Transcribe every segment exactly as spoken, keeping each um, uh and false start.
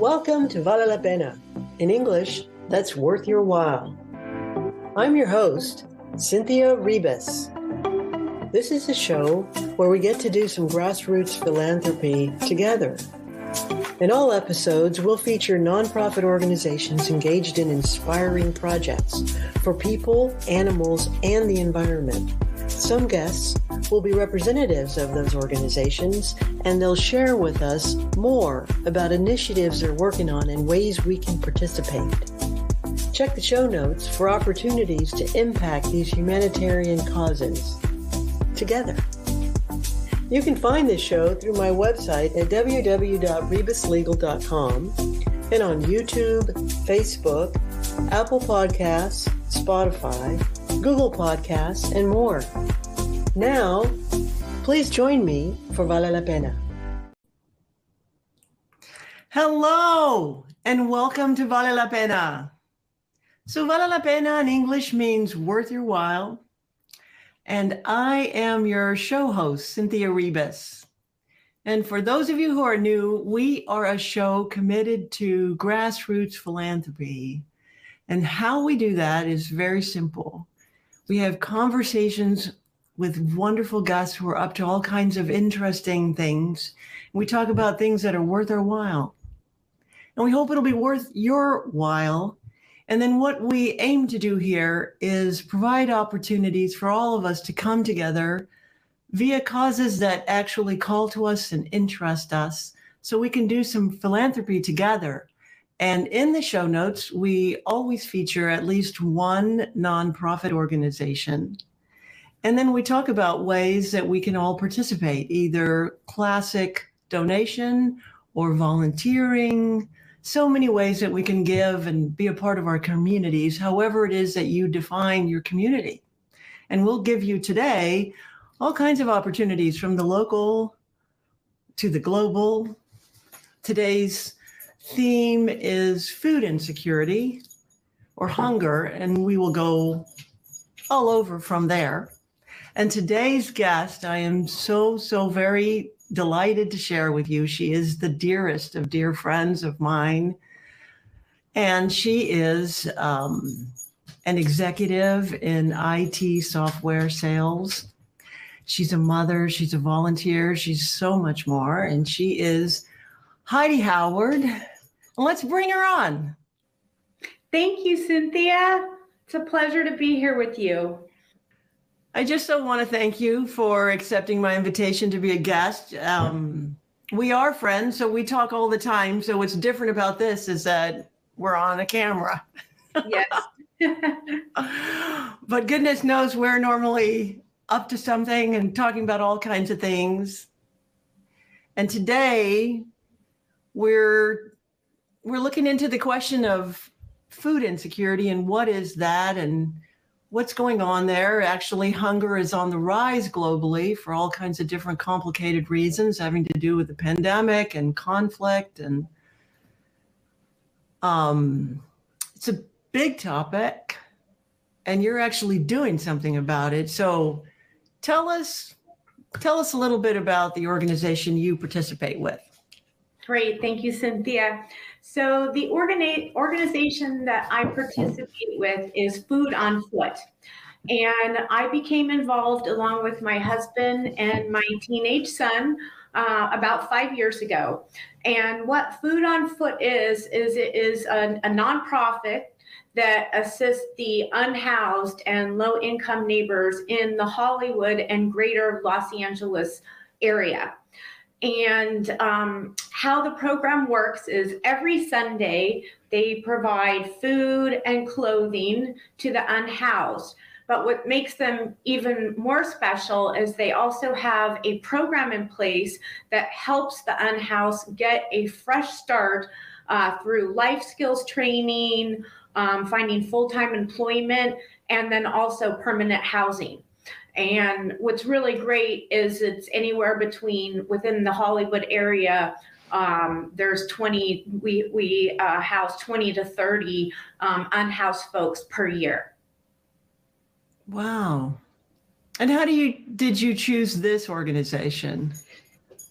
Welcome to Vale La Pena. In English, that's worth your while. I'm your host, Cynthia Ribas. This is a show where we get to do some grassroots philanthropy together. In all episodes, we'll feature nonprofit organizations engaged in inspiring projects for people, animals, and the environment. Some guests will be representatives of those organizations, and they'll share with us more about initiatives they're working on and ways we can participate. Check the show notes for opportunities to impact these humanitarian causes together. You can find this show through my website at w w w dot ribas legal dot com and on YouTube, Facebook, Apple Podcasts, Spotify, Google Podcasts, and more. Now, please join me for Vale La Pena. Hello, and welcome to Vale La Pena. So Vale La Pena in English means worth your while. And I am your show host, Cynthia Ribas. And for those of you who are new, we are a show committed to grassroots philanthropy. And how we do that is very simple. We have conversations with wonderful guests who are up to all kinds of interesting things. We talk about things that are worth our while. And we hope it'll be worth your while. And then what we aim to do here is provide opportunities for all of us to come together via causes that actually call to us and interest us so we can do some philanthropy together. And in the show notes, we always feature at least one nonprofit organization. And then we talk about ways that we can all participate, either classic donation or volunteering. So many ways that we can give and be a part of our communities, however it is that you define your community. And we'll give you today all kinds of opportunities from the local to the global. Today's theme is food insecurity or hunger, and we will go all over from there. And today's guest, I am so, so very delighted to share with you. She is the dearest of dear friends of mine. And she is um, an executive in I T software sales. She's a mother, she's a volunteer, she's so much more. And she is Heidi Howard. Let's bring her on. Thank you, Cynthia. It's a pleasure to be here with you. I just so want to thank you for accepting my invitation to be a guest. Um, we are friends, so we talk all the time. So what's different about this is that we're on a camera. Yes. But goodness knows we're normally up to something and talking about all kinds of things. And today we're we're looking into the question of food insecurity and what is that and what's going on there. Actually, hunger is on the rise globally for all kinds of different complicated reasons having to do with the pandemic and conflict. And um, it's a big topic, and you're actually doing something about it. So tell us, tell us a little bit about the organization you participate with. Great. Thank you, Cynthia. So the organi- organization that I participate with is Food on Foot. And I became involved along with my husband and my teenage son uh, about five years ago. And what Food on Foot is, is it is a, a nonprofit that assists the unhoused and low-income neighbors in the Hollywood and Greater Los Angeles area. And um, how the program works is every Sunday, they provide food and clothing to the unhoused. But what makes them even more special is they also have a program in place that helps the unhoused get a fresh start uh, through life skills training, um, finding full-time employment, and then also permanent housing. And what's really great is it's anywhere between within the Hollywood area. Um, there's twenty, we, we uh, house twenty to thirty um, unhoused folks per year. Wow. And how do you, did you choose this organization?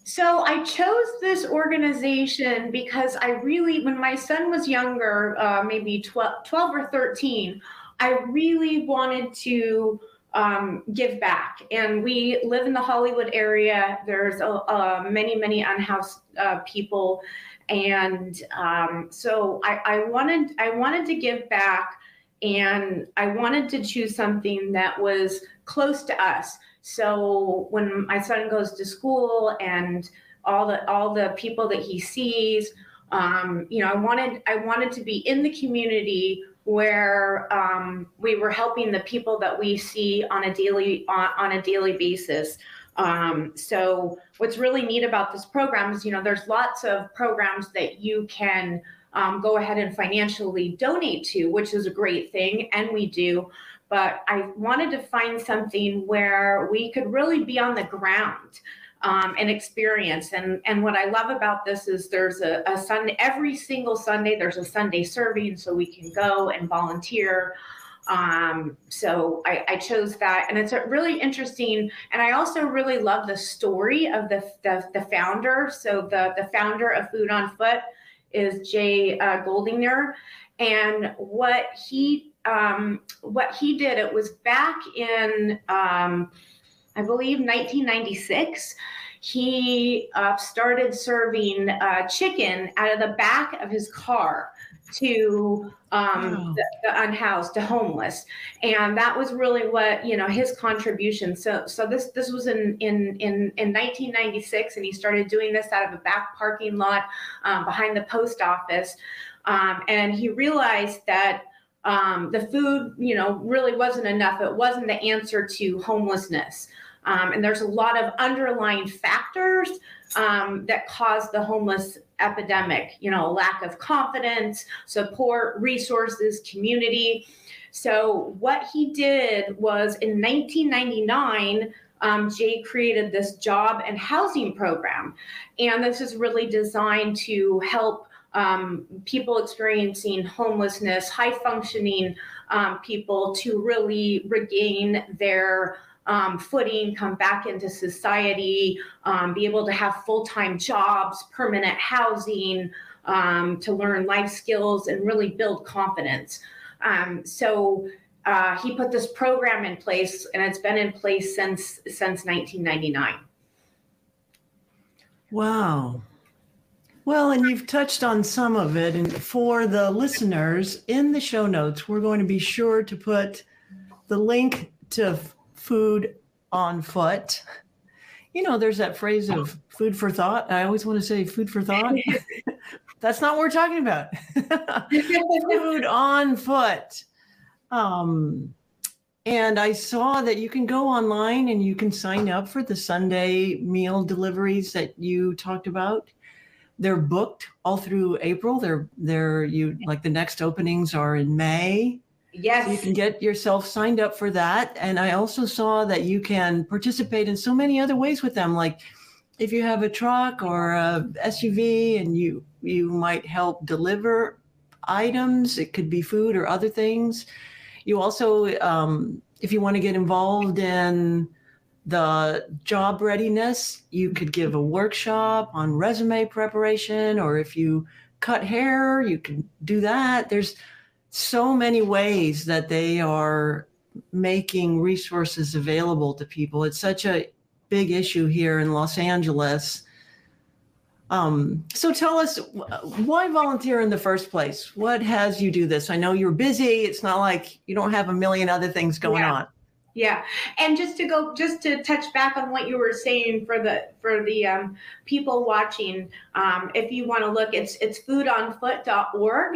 So I chose this organization because I really, when my son was younger, uh, maybe twelve, twelve or thirteen, I really wanted to um, give back. And we live in the Hollywood area. There's uh, many, many unhoused uh, people. And um, so I, I wanted, I wanted to give back, and I wanted to choose something that was close to us. So when my son goes to school and all the all the people that he sees, um, you know, I wanted I wanted to be in the community where um, we were helping the people that we see on a daily on, on a daily basis. Um, so what's really neat about this program is, you know, there's lots of programs that you can um, go ahead and financially donate to, which is a great thing, and we do. But I wanted to find something where we could really be on the ground um, and experience. And, and what I love about this is there's a, a Sunday, every single Sunday, there's a Sunday serving, so we can go and volunteer. Um, so I, I chose that, and it's a really interesting. And I also really love the story of the, the, the founder. So the, the founder of Food on Foot is Jay uh, Goldinger, and what he Um, what he did, it was back in, um, I believe, nineteen ninety-six, he uh, started serving uh, chicken out of the back of his car to um, wow. the, the unhoused, to homeless. And that was really what, you know, his contribution. So so this this was in, in, in, in nineteen ninety-six, and he started doing this out of a back parking lot um, behind the post office. Um, and he realized that Um, the food, you know, really wasn't enough. It wasn't the answer to homelessness. Um, and there's a lot of underlying factors um, that cause the homeless epidemic, you know, lack of confidence, support, resources, community. So what he did was, in nineteen ninety-nine, Um, Jay created this job and housing program. And this is really designed to help Um, people experiencing homelessness, high-functioning um, people, to really regain their um, footing, come back into society, um, be able to have full-time jobs, permanent housing, um, to learn life skills and really build confidence. Um, so uh, he put this program in place, and it's been in place since since nineteen ninety-nine. Wow. Well, and you've touched on some of it. And for the listeners, in the show notes, we're going to be sure to put the link to Food on Foot. You know, there's that phrase of food for thought. I always want to say food for thought. That's not what we're talking about. Food on Foot. Um, and I saw that you can go online and you can sign up for the Sunday meal deliveries that you talked about. They're booked all through April. They're they're you like the next openings are in May. Yes. So you can get yourself signed up for that. And I also saw that you can participate in so many other ways with them. Like if you have a truck or a S U V and you you might help deliver items, it could be food or other things. You also, um, if you want to get involved in the job readiness, you could give a workshop on resume preparation, or if you cut hair, you can do that. There's so many ways that they are making resources available to people. It's such a big issue here in Los Angeles. Um, so tell us, why volunteer in the first place? What has you do this? I know you're busy. It's not like you don't have a million other things going yeah. on. Yeah. And just to go, just to touch back on what you were saying for the, for the um, people watching, um, if you want to look, it's, it's food on foot dot org.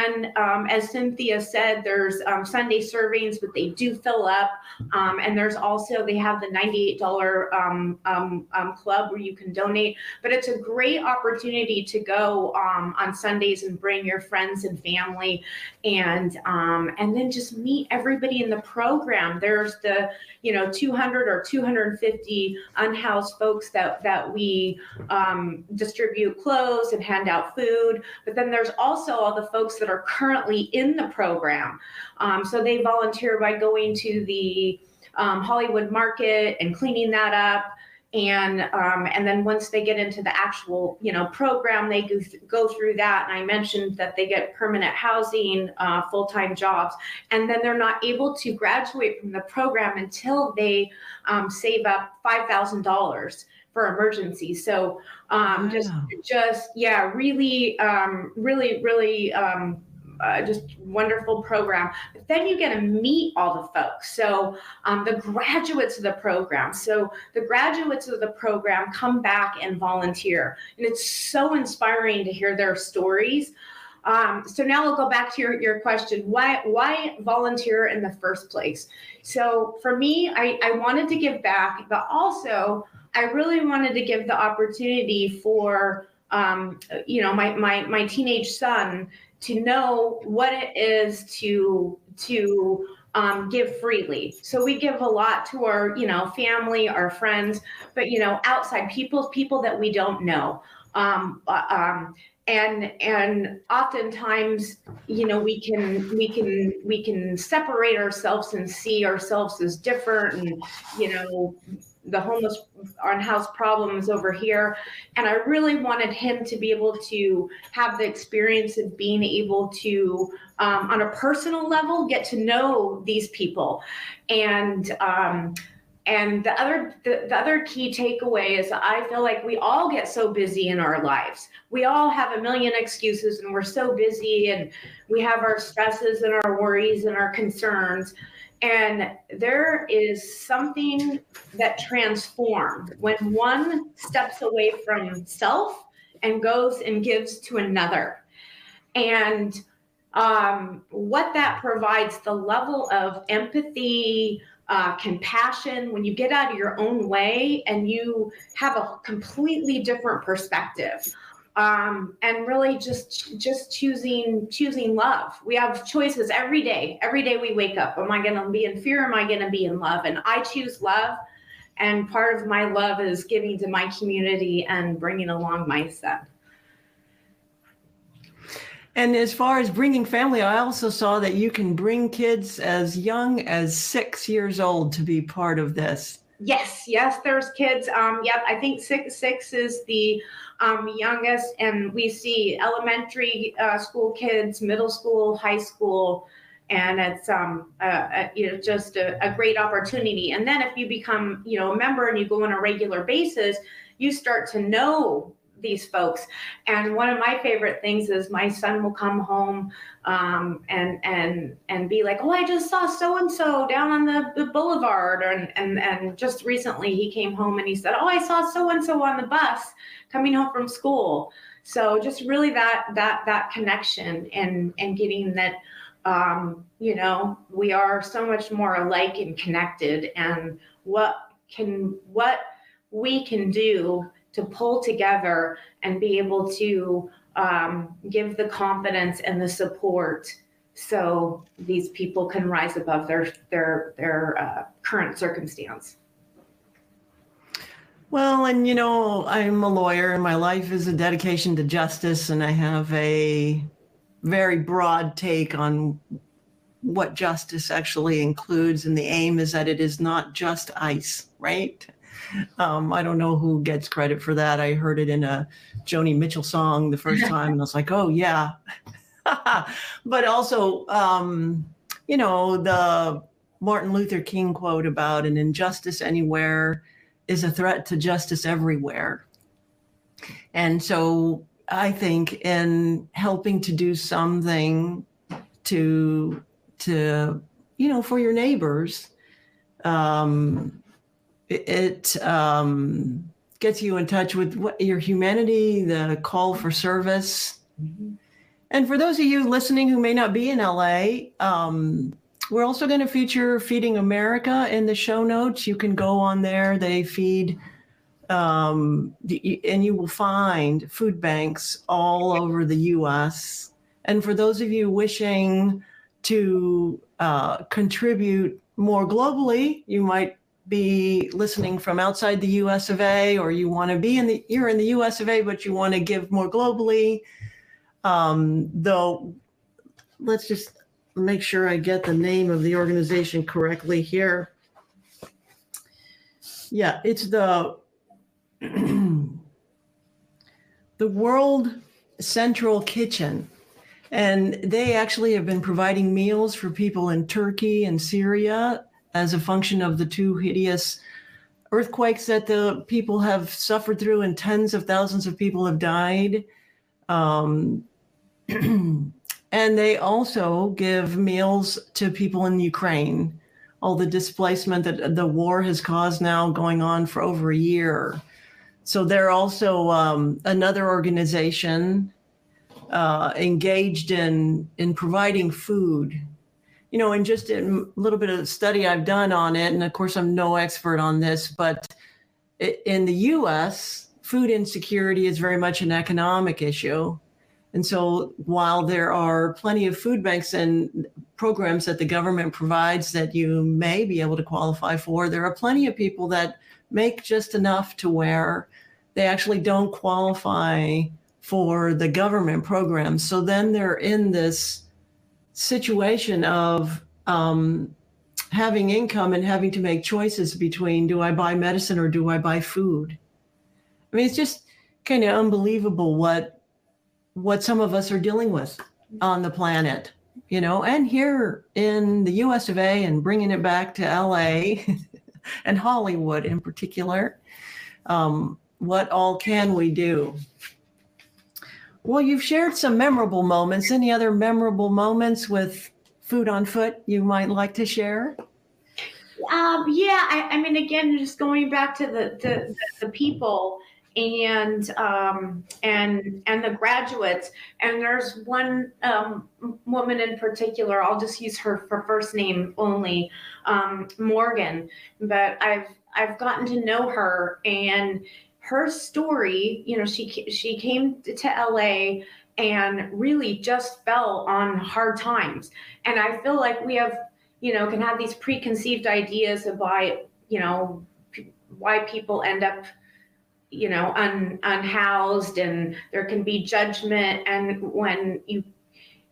And um, as Cynthia said, there's um, Sunday servings, but they do fill up. Um, and there's also, they have the ninety-eight dollar um, um, um, club where you can donate. But it's a great opportunity to go um, on Sundays and bring your friends and family, and um, and then just meet everybody in the program. There's the, you know, two hundred or two hundred fifty unhoused folks that, that we um, distribute clothes and hand out food. But then there's also all the folks that are currently in the program. Um, so they volunteer by going to the um, Hollywood market and cleaning that up, And um, and then once they get into the actual, you know, program, they go, th- go through that. And I mentioned that they get permanent housing, uh, full-time jobs, and then they're not able to graduate from the program until they um, save up five thousand dollars for emergencies. So um, wow. just, just yeah, really, um, really, really um, uh, just wonderful program. But then you get to meet all the folks. So um, the graduates of the program. So the graduates of the program come back and volunteer. And it's so inspiring to hear their stories. Um, so now I'll go back to your, your question. Why, why volunteer in the first place? So for me, I, I wanted to give back, but also I really wanted to give the opportunity for, um, you know, my, my, my teenage son to know what it is to, to, um, give freely. So we give a lot to our, you know, family, our friends, but, you know, outside people, people that we don't know. Um, um, And and oftentimes, you know, we can we can we can separate ourselves and see ourselves as different, and you know, the homeless on house problems over here. And I really wanted him to be able to have the experience of being able to, um, on a personal level, get to know these people. And um, and the other the, the other key takeaway is I feel like we all get so busy in our lives. We all have a million excuses, and we're so busy, and we have our stresses and our worries and our concerns. And there is something that transforms when one steps away from self and goes and gives to another. And um, what that provides, the level of empathy, Uh, compassion, when you get out of your own way and you have a completely different perspective, um, and really just just choosing choosing love. We have choices every day. Every day we wake up. Am I going to be in fear? Am I going to be in love? And I choose love. And part of my love is giving to my community and bringing along my son. And as far as bringing family, I also saw that you can bring kids as young as six years old to be part of this. Yes, yes, there's kids. Um, yep, I think six six is the um, youngest, and we see elementary uh, school kids, middle school, high school, and it's um, uh, uh, you know, just a, a great opportunity. And then if you become, you know, a member and you go on a regular basis, you start to know these folks. And one of my favorite things is my son will come home um, and and and be like, oh, I just saw so-and-so down on the, the boulevard. And, and, and just recently he came home and he said, oh, I saw so-and-so on the bus coming home from school. So just really that that that connection and, and getting that, um, you know, we are so much more alike and connected, and what can what we can do to pull together and be able to um, give the confidence and the support so these people can rise above their their their uh, current circumstance. Well, and you know, I'm a lawyer and my life is a dedication to justice, and I have a very broad take on what justice actually includes, and the aim is that it is not just ICE, right? Um, I don't know who gets credit for that. I heard it in a Joni Mitchell song the first time, and I was like, oh, yeah. But also, um, you know, the Martin Luther King quote about an injustice anywhere is a threat to justice everywhere. And so I think in helping to do something to, to you know, for your neighbors, um, It um, gets you in touch with what, your humanity, the call for service. Mm-hmm. And for those of you listening who may not be in L A, um, we're also going to feature Feeding America in the show notes. You can go on there. They feed, um, the, and you will find food banks all over the U S. And for those of you wishing to uh, contribute more globally, you might be listening from outside the U S of A, or you want to be in the, you're in the U S of A, but you want to give more globally. Um, though, let's just make sure I get the name of the organization correctly here. Yeah, it's the the World Central Kitchen. And they actually have been providing meals for people in Turkey and Syria as a function of the two hideous earthquakes that the people have suffered through, and tens of thousands of people have died. Um, and they also give meals to people in Ukraine, all the displacement that the war has caused now going on for over a year. So they're also um, another organization uh, engaged in, in providing food. You know, and just a little bit of study I've done on it, and of course I'm no expert on this, but in the U S, food insecurity is very much an economic issue. And so while there are plenty of food banks and programs that the government provides that you may be able to qualify for, there are plenty of people that make just enough to where they actually don't qualify for the government program. So then they're in this situation of um, having income and having to make choices between, do I buy medicine or do I buy food? I mean, it's just kind of unbelievable what what some of us are dealing with on the planet, you know, and here in the U S of A, and bringing it back to L A and Hollywood in particular. Um, what all can we do? Well, you've shared some memorable moments. Any other memorable moments with Food on Foot you might like to share? Um, yeah, I, I mean, again, just going back to the the, the people and um, and and the graduates. And there's one um, woman in particular. I'll just use her for first name only, um, Morgan. But I've I've gotten to know her, and her story, you know, she she came to L A and really just fell on hard times. And I feel like we have, you know, can have these preconceived ideas about, you know, p- why people end up, you know, un, unhoused, and there can be judgment. And when you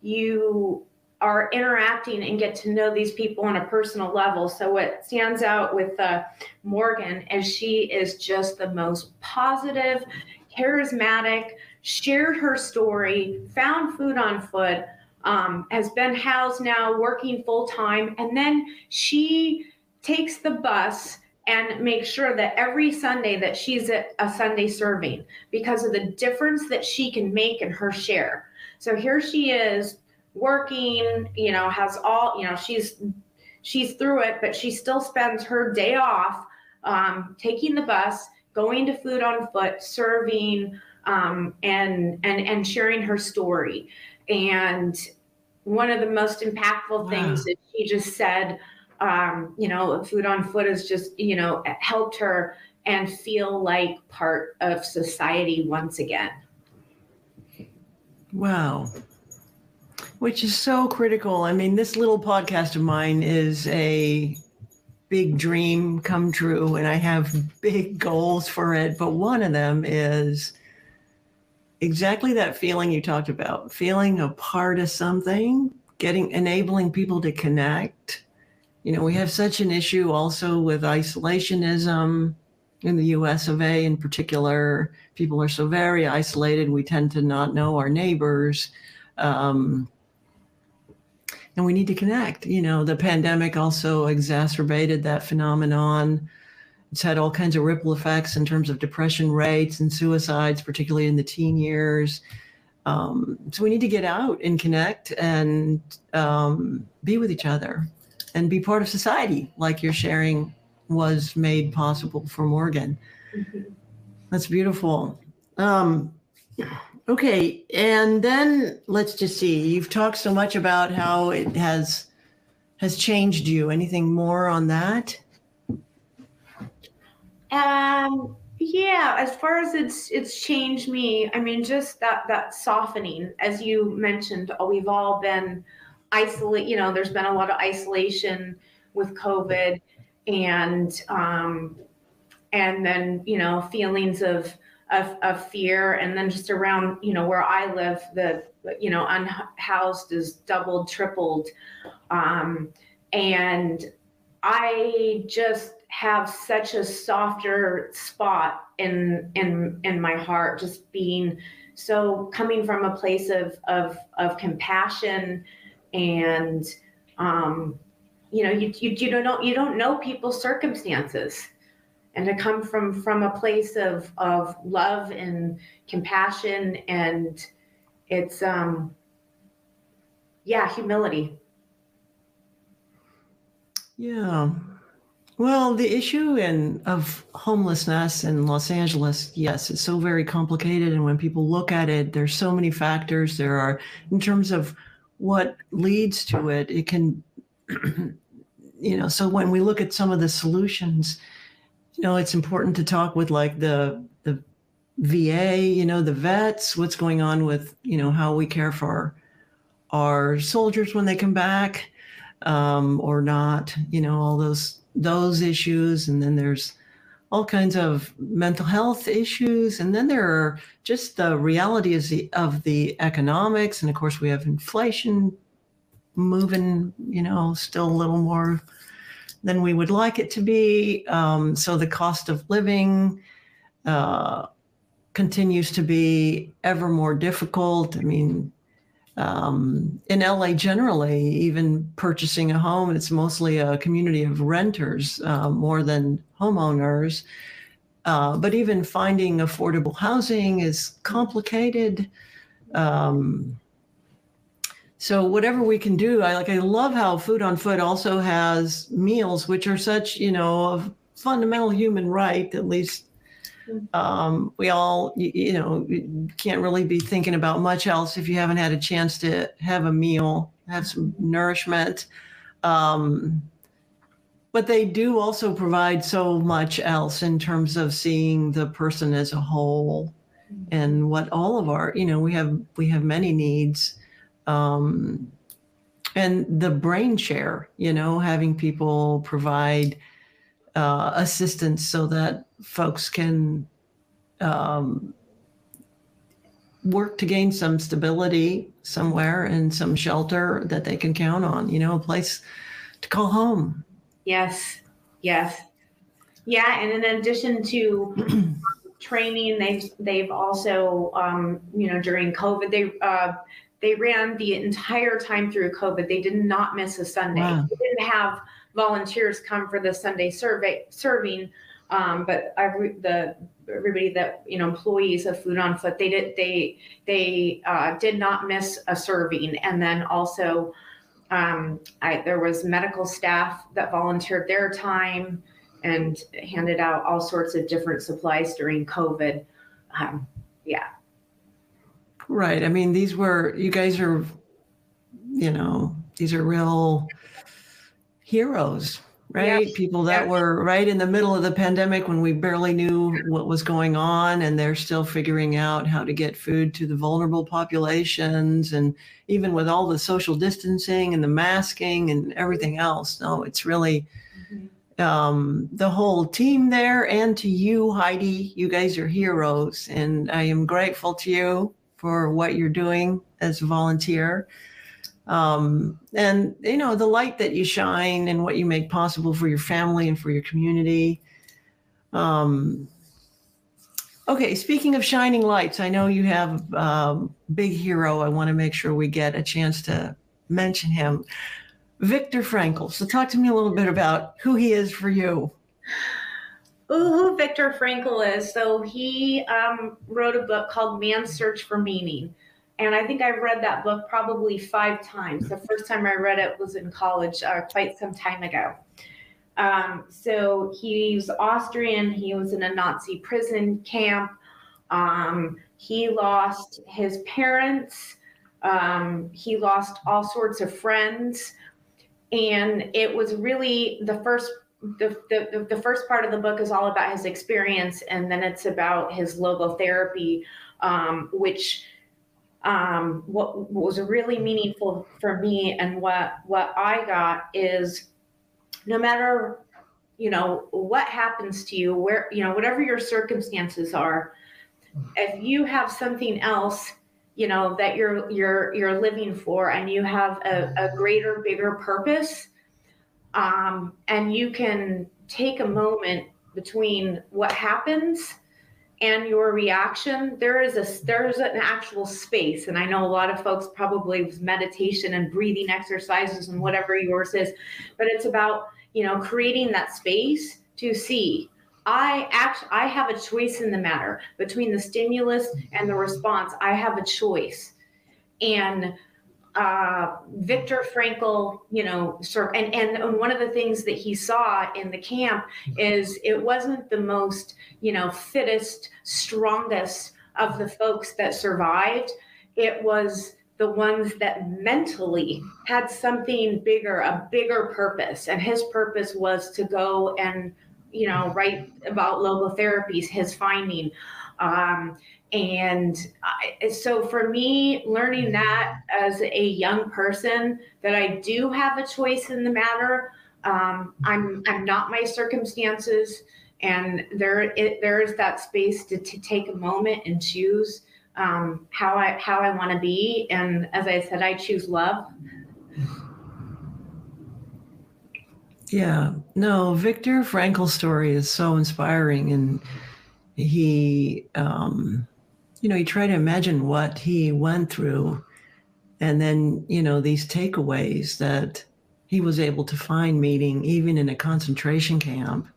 you are interacting and get to know these people on a personal level. So what stands out with uh, Morgan is she is just the most positive, charismatic, shared her story, found Food on Foot, um, has been housed now, working full time. And then she takes the bus and makes sure that every Sunday that she's at a Sunday serving, because of the difference that she can make in her share. So here she is, working, you know, has all, you know, she's, she's through it, but she still spends her day off, um, taking the bus, going to Food on Foot, serving, um, and, and, and sharing her story. And one of the most impactful wow. things that she just said, um, you know, Food on Foot has just, you know, helped her and feel like part of society once again. Wow. Which is so critical. I mean, this little podcast of mine is a big dream come true, and I have big goals for it. But one of them is exactly that feeling you talked about, feeling a part of something, getting, enabling people to connect. You know, we have such an issue also with isolationism in the U S of A in particular. People are so very isolated. We tend to not know our neighbors. Um, And we need to connect. You know, the pandemic also exacerbated that phenomenon. It's had all kinds of ripple effects in terms of depression rates and suicides, particularly in the teen years. Um, so we need to get out and connect and um, be with each other and be part of society, like your sharing was made possible for Morgan. Mm-hmm. That's beautiful. Um, Okay, and then let's just see. You've talked so much about how it has has changed you. Anything more on that? Um, yeah, as far as it's it's changed me, I mean, just that that softening, as you mentioned, we've all been isolate. You know, there's been a lot of isolation with COVID, and um, and then you know feelings of. Of, of fear, and then just around, you know, where I live, the, you know, unhoused is doubled, tripled. Um, and I just have such a softer spot in in in my heart, just being so coming from a place of of of compassion. And um, you know, you you you don't know, you don't know people's circumstances, and to come from from a place of of love and compassion, and it's um yeah humility. Yeah. Well, the issue in, of homelessness in Los Angeles, yes, it's so very complicated. And when people look at it, there's so many factors there are in terms of what leads to it. It can, you know, so when we look at some of the solutions, you know, it's important to talk with like the the V A, you know, the vets, what's going on with, you know, how we care for our, our soldiers when they come back. Um, or not, you know, all those those issues. And then there's all kinds of mental health issues. And then there are just the reality of the, of the economics. And of course, we have inflation moving, you know, still a little more than we would like it to be. Um, so the cost of living uh, continues to be ever more difficult. I mean, Um, in L A generally, even purchasing a home, it's mostly a community of renters uh, more than homeowners. Uh, but even finding affordable housing is complicated. Um, so whatever we can do, I like. I love how Food on Foot also has meals, which are such, you know, a fundamental human right, at least. Um, we all, you, you know, can't really be thinking about much else if you haven't had a chance to have a meal, have some nourishment. Um, but they do also provide so much else in terms of seeing the person as a whole, and what all of our, you know, we have, we have many needs. Um, and the brain share, you know, having people provide uh, assistance so that folks can um, work to gain some stability somewhere and some shelter that they can count on, you know, a place to call home. Yes, yes. Yeah, and in addition to training, they've, they've also, um, you know, during COVID, they uh, they ran the entire time through COVID. They did not miss a Sunday. Wow. They didn't have volunteers come for the Sunday survey serving, Um, but I, the everybody that, you know, employees of Food on Foot, they did they they uh, did not miss a serving. And then also, um, I, there was medical staff that volunteered their time and handed out all sorts of different supplies during COVID. Um, yeah, right. I mean, these were you guys are, you know, these are real heroes. Right. Yeah. People that yeah. were right in the middle of the pandemic when we barely knew what was going on, and they're still figuring out how to get food to the vulnerable populations. And even with all the social distancing and the masking and everything else, no, it's really mm-hmm. um, the whole team there. And to you, Heidi, you guys are heroes. And I am grateful to you for what you're doing as a volunteer. Um, and, you know, the light that you shine and what you make possible for your family and for your community. Um, okay, speaking of shining lights, I know you have a um, big hero. I want to make sure we get a chance to mention him, Viktor Frankl. So talk to me a little bit about who he is for you. Who Viktor Frankl is. So he um, wrote a book called Man's Search for Meaning. And I think I've read that book probably five times. The first time I read it was in college uh, quite some time ago. Um, so he was Austrian. He was in a Nazi prison camp. Um, he lost his parents. Um, he lost all sorts of friends. And it was really the first the, the, the first part of the book is all about his experience. And then it's about his logotherapy, um, which... Um, what, what was really meaningful for me and what, what I got is no matter, you know, what happens to you, where, you know, whatever your circumstances are, if you have something else, you know, that you're, you're, you're living for, and you have a, a greater, bigger purpose, um, and you can take a moment between what happens and your reaction, there is a there's an actual space. And I know a lot of folks probably with meditation and breathing exercises and whatever yours is, but it's about, you know, creating that space to see, I act, I have a choice in the matter between the stimulus and the response. I have a choice. And uh, Viktor Frankl, you know, sort and, and one of the things that he saw in the camp is it wasn't the most, you know, fittest, strongest of the folks that survived. It was the ones that mentally had something bigger, a bigger purpose. And his purpose was to go and, you know, write about logotherapies, his finding. Um, and I, so for me, learning that as a young person, that I do have a choice in the matter. Um, I'm, I'm not my circumstances, and there, it, there is that space to, to take a moment and choose, um, how I, how I want to be. And as I said, I choose love. Yeah, no, Viktor Frankl's story is so inspiring, and he, um, you know, you try to imagine what he went through, and then, you know, these takeaways that he was able to find meaning even in a concentration camp,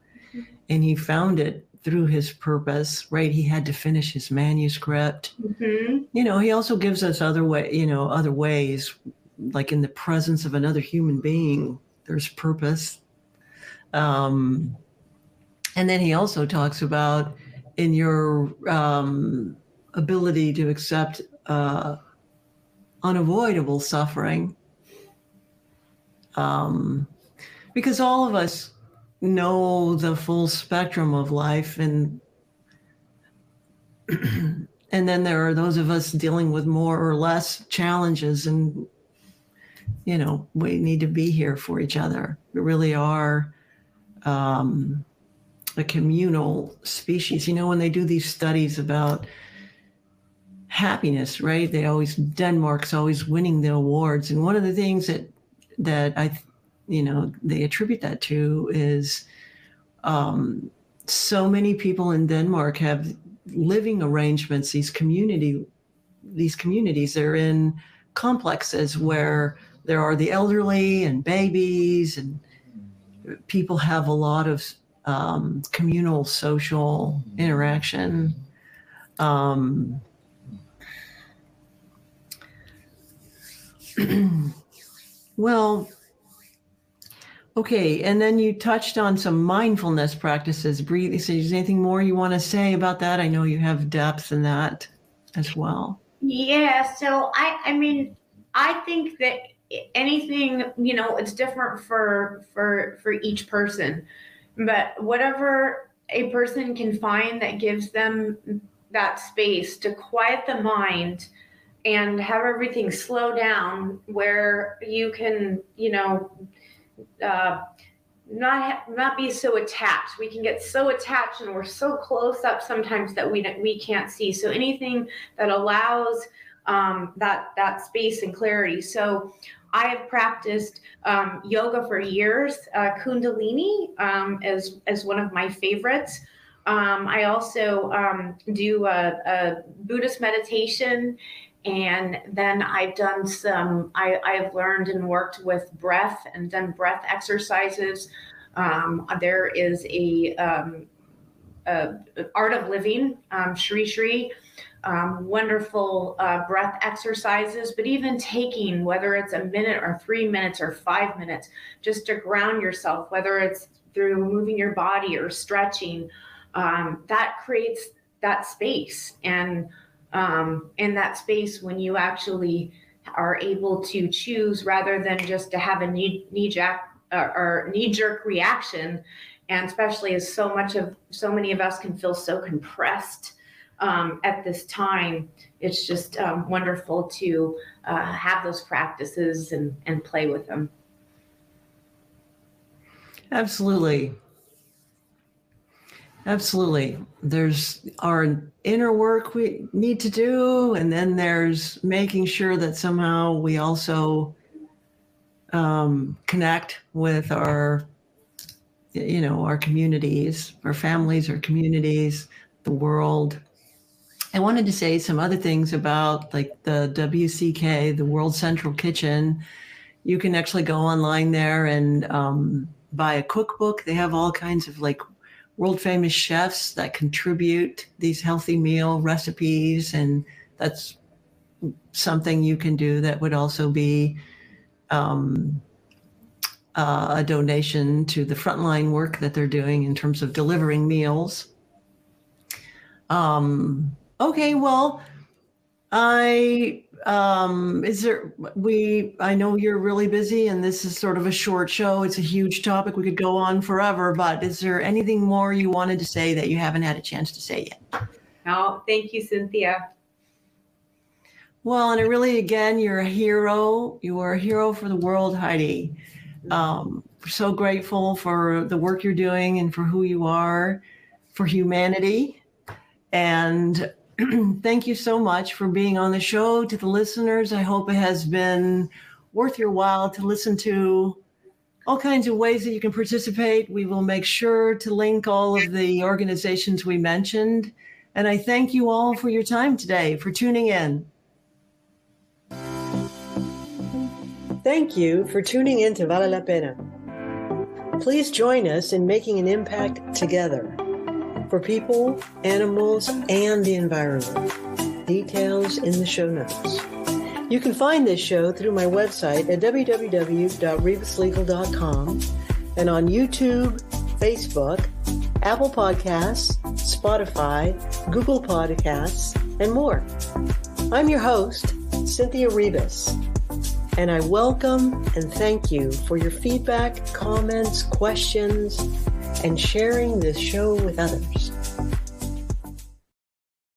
and he found it through his purpose, right? He had to finish his manuscript. Mm-hmm. You know, he also gives us other way, you know, other ways, like in the presence of another human being, there's purpose. Um, and then he also talks about in your um, ability to accept uh, unavoidable suffering. Um, because all of us know the full spectrum of life, and and then there are those of us dealing with more or less challenges, and, you know, we need to be here for each other. We really are um, a communal species. You know, when they do these studies about happiness, right? They always, Denmark's always winning the awards. And one of the things that, that I, you know, they attribute that to is um, so many people in Denmark have living arrangements, these community, these communities they're in, complexes where there are the elderly and babies, and people have a lot of um, communal social interaction. Um, well, okay, and then you touched on some mindfulness practices, breathing. So is there anything more you want to say about that? I know you have depth in that as well. Yeah, so I, I mean, I think that anything, you know, it's different for for for each person, but whatever a person can find that gives them that space to quiet the mind and have everything slow down, where you can, you know, uh, not not be so attached. We can get so attached, and we're so close up sometimes that we we can't see. So anything that allows um, that that space and clarity. So I have practiced um, yoga for years. Uh, Kundalini um, is is one of my favorites. Um, I also um, do a, a Buddhist meditation, and then I've done some, I, I've learned and worked with breath and done breath exercises. Um, there is a, um, a Art of Living, um, Sri Sri, um, wonderful uh, breath exercises, but even taking, whether it's a minute or three minutes or five minutes, just to ground yourself, whether it's through moving your body or stretching, um, that creates that space. And Um, in that space, when you actually are able to choose rather than just to have a knee, knee jack uh, or knee-jerk reaction, and especially as so much of so many of us can feel so compressed um, at this time, it's just um, wonderful to uh, have those practices and, and play with them. Absolutely. Absolutely. There's our inner work we need to do, and then there's making sure that somehow we also um, connect with our you know, our communities, our families, our communities, the world. I wanted to say some other things about like the W C K, the World Central Kitchen. You can actually go online there and um, buy a cookbook. They have all kinds of like world famous chefs that contribute these healthy meal recipes. And that's something you can do that would also be um, uh, a donation to the frontline work that they're doing in terms of delivering meals. Um, okay, well, I, um, is there, we, I know you're really busy and this is sort of a short show. It's a huge topic. We could go on forever, but is there anything more you wanted to say that you haven't had a chance to say yet? No, thank you, Cynthia. Well, and I really, again, you're a hero. You are a hero for the world, Heidi. Um, so grateful for the work you're doing and for who you are, for humanity. And thank you so much for being on the show. To the listeners, I hope it has been worth your while to listen to all kinds of ways that you can participate. We will make sure to link all of the organizations we mentioned. And I thank you all for your time today, for tuning in. Thank you for tuning in to Vale La Pena. Please join us in making an impact together. For people, animals, and the environment. Details in the show notes. You can find this show through my website at w w w dot ribas legal dot com and on YouTube, Facebook, Apple Podcasts, Spotify, Google Podcasts, and more. I'm your host, Cynthia Ribas, and I welcome and thank you for your feedback, comments, questions, and sharing this show with others.